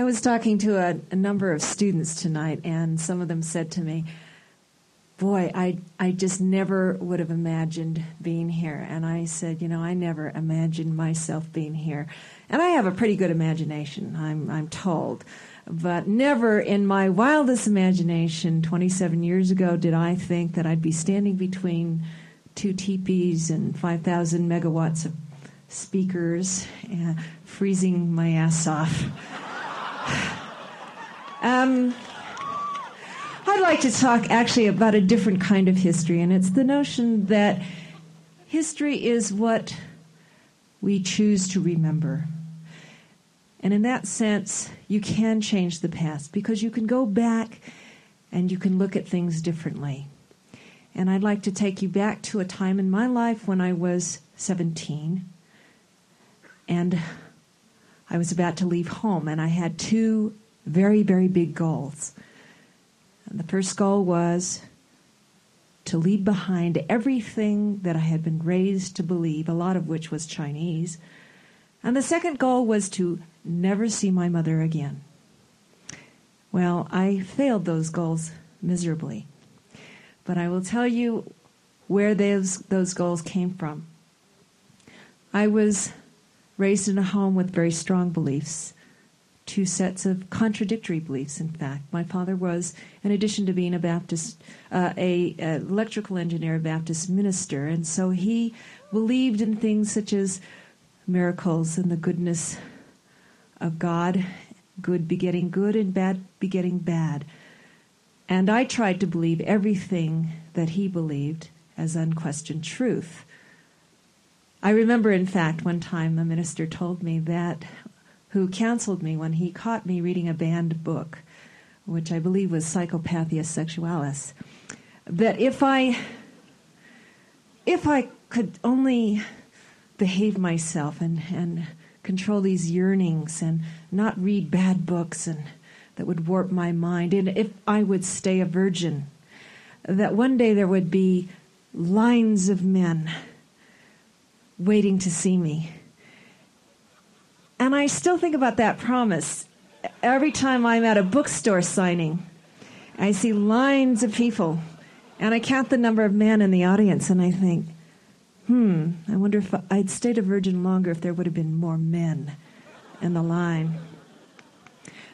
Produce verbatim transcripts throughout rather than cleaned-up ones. I was talking to a, a number of students tonight, and some of them said to me, boy, I, I just never would have imagined being here. And I said, you know, I never imagined myself being here. And I have a pretty good imagination, I'm, I'm told. But never in my wildest imagination twenty-seven years ago did I think that I'd be standing between two teepees and five thousand megawatts of speakers, uh, freezing my ass off. um, I'd like to talk actually about a different kind of history, and it's the notion that history is what we choose to remember. And in that sense, you can change the past because you can go back and you can look at things differently. And I'd like to take you back to a time in my life when I was seventeen. And I was about to leave home, and I had two very, very big goals. And the first goal was to leave behind everything that I had been raised to believe, a lot of which was Chinese. And the second goal was to never see my mother again. Well, I failed those goals miserably. But I will tell you where those, those goals came from. I was raised in a home with very strong beliefs, two sets of contradictory beliefs, in fact. My father was, in addition to being a Baptist, uh, a, a electrical engineer, a Baptist minister, and so he believed in things such as miracles and the goodness of God, good begetting good and bad begetting bad. And I tried to believe everything that he believed as unquestioned truth. I remember, in fact, one time a minister told me that, who counseled me when he caught me reading a banned book, which I believe was Psychopathia Sexualis, that if I, if I could only behave myself and, and control these yearnings and not read bad books and that would warp my mind, and if I would stay a virgin, that one day there would be lines of men waiting to see me. And I still think about that promise. Every time I'm at a bookstore signing, I see lines of people, and I count the number of men in the audience, and I think, hmm, I wonder if I'd stayed a virgin longer if there would have been more men in the line.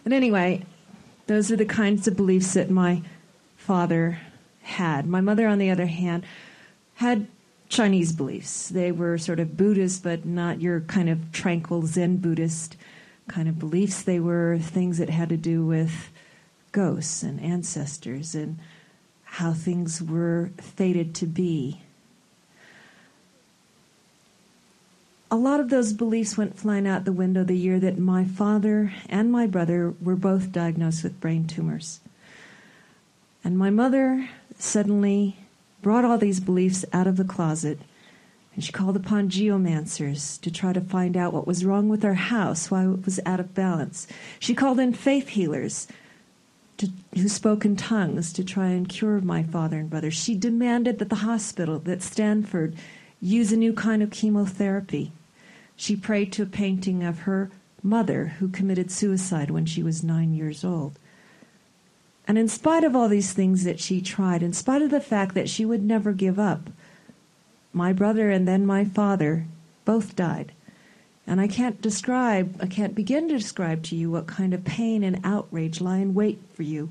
But anyway, those are the kinds of beliefs that my father had. My mother, on the other hand, had Chinese beliefs. They were sort of Buddhist, but not your kind of tranquil Zen Buddhist kind of beliefs. They were things that had to do with ghosts and ancestors and how things were fated to be. A lot of those beliefs went flying out the window the year that my father and my brother were both diagnosed with brain tumors. And my mother suddenly brought all these beliefs out of the closet, and she called upon geomancers to try to find out what was wrong with our house, why it was out of balance. She called in faith healers to, who spoke in tongues to try and cure my father and brother. She demanded that the hospital, that Stanford, use a new kind of chemotherapy. She prayed to a painting of her mother who committed suicide when she was nine years old. And in spite of all these things that she tried, in spite of the fact that she would never give up, my brother and then my father both died. And I can't describe, I can't begin to describe to you what kind of pain and outrage lie in wait for you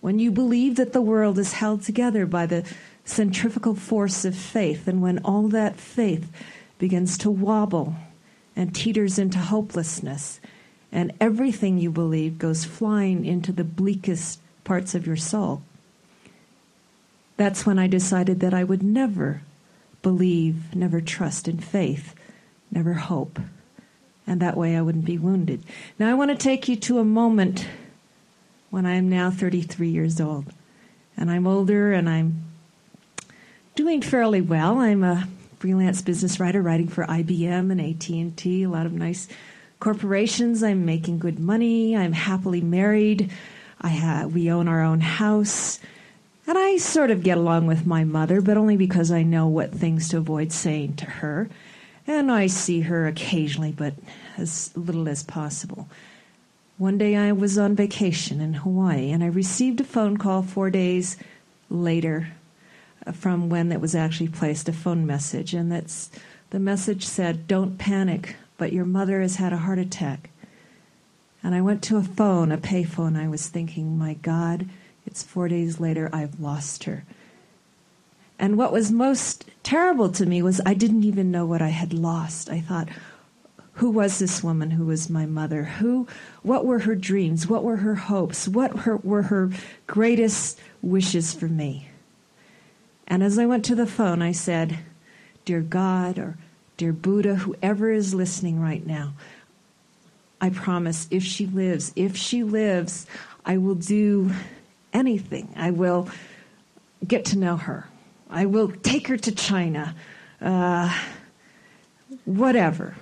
when you believe that the world is held together by the centrifugal force of faith, and when all that faith begins to wobble and teeters into hopelessness, and everything you believe goes flying into the bleakest parts of your soul. That's when I decided that I would never believe, never trust in faith, never hope. And that way I wouldn't be wounded. Now I want to take you to a moment when I am now thirty-three years old. And I'm older and I'm doing fairly well. I'm a freelance business writer writing for I B M and A T and T, a lot of nice corporations. I'm making good money. I'm happily married. I ha- we own our own house, and I sort of get along with my mother, but only because I know what things to avoid saying to her, and I see her occasionally, but as little as possible. One day I was on vacation in Hawaii, and I received a phone call four days later from when it was actually placed, a phone message. And that's, the message said, "Don't panic, but your mother has had a heart attack." And I went to a phone, a payphone. I was thinking, my God, it's four days later, I've lost her. And what was most terrible to me was I didn't even know what I had lost. I thought, who was this woman who was my mother? Who? What were her dreams? What were her hopes? What her, were her greatest wishes for me? And as I went to the phone, I said, "Dear God," or "Dear Buddha," whoever is listening right now, I promise if she lives, if she lives, I will do anything. I will get to know her. I will take her to China, uh, whatever.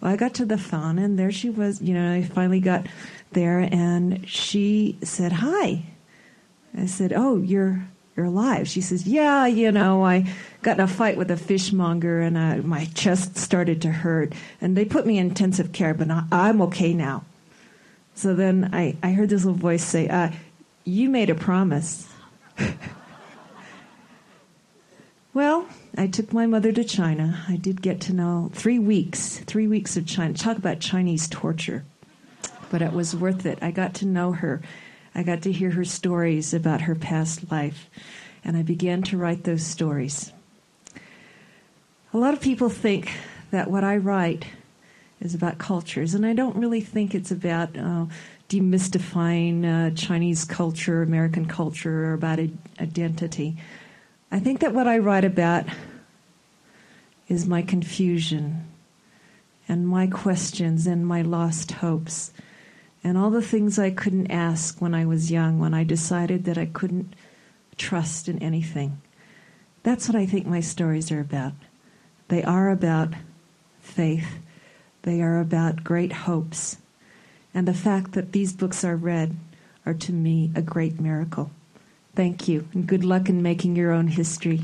Well, I got to the phone, and there she was. You know, I finally got there, and she said, "Hi." I said, "Oh, you're you're alive." She says, "Yeah, you know, I got in a fight with a fishmonger, and I, my chest started to hurt, and they put me in intensive care, but I, I'm okay now." So then I, I heard this little voice say, uh, "You made a promise." Well, I took my mother to China. I did get to know three weeks, three weeks of China. Talk about Chinese torture. But it was worth it. I got to know her. I got to hear her stories about her past life. And I began to write those stories. A lot of people think that what I write is about cultures. And I don't really think it's about uh, demystifying uh, Chinese culture, American culture, or about identity. I think that what I write about is my confusion and my questions and my lost hopes and all the things I couldn't ask when I was young, when I decided that I couldn't trust in anything. That's what I think my stories are about. They are about faith. They are about great hopes. And the fact that these books are read are, to me, a great miracle. Thank you, and good luck in making your own history.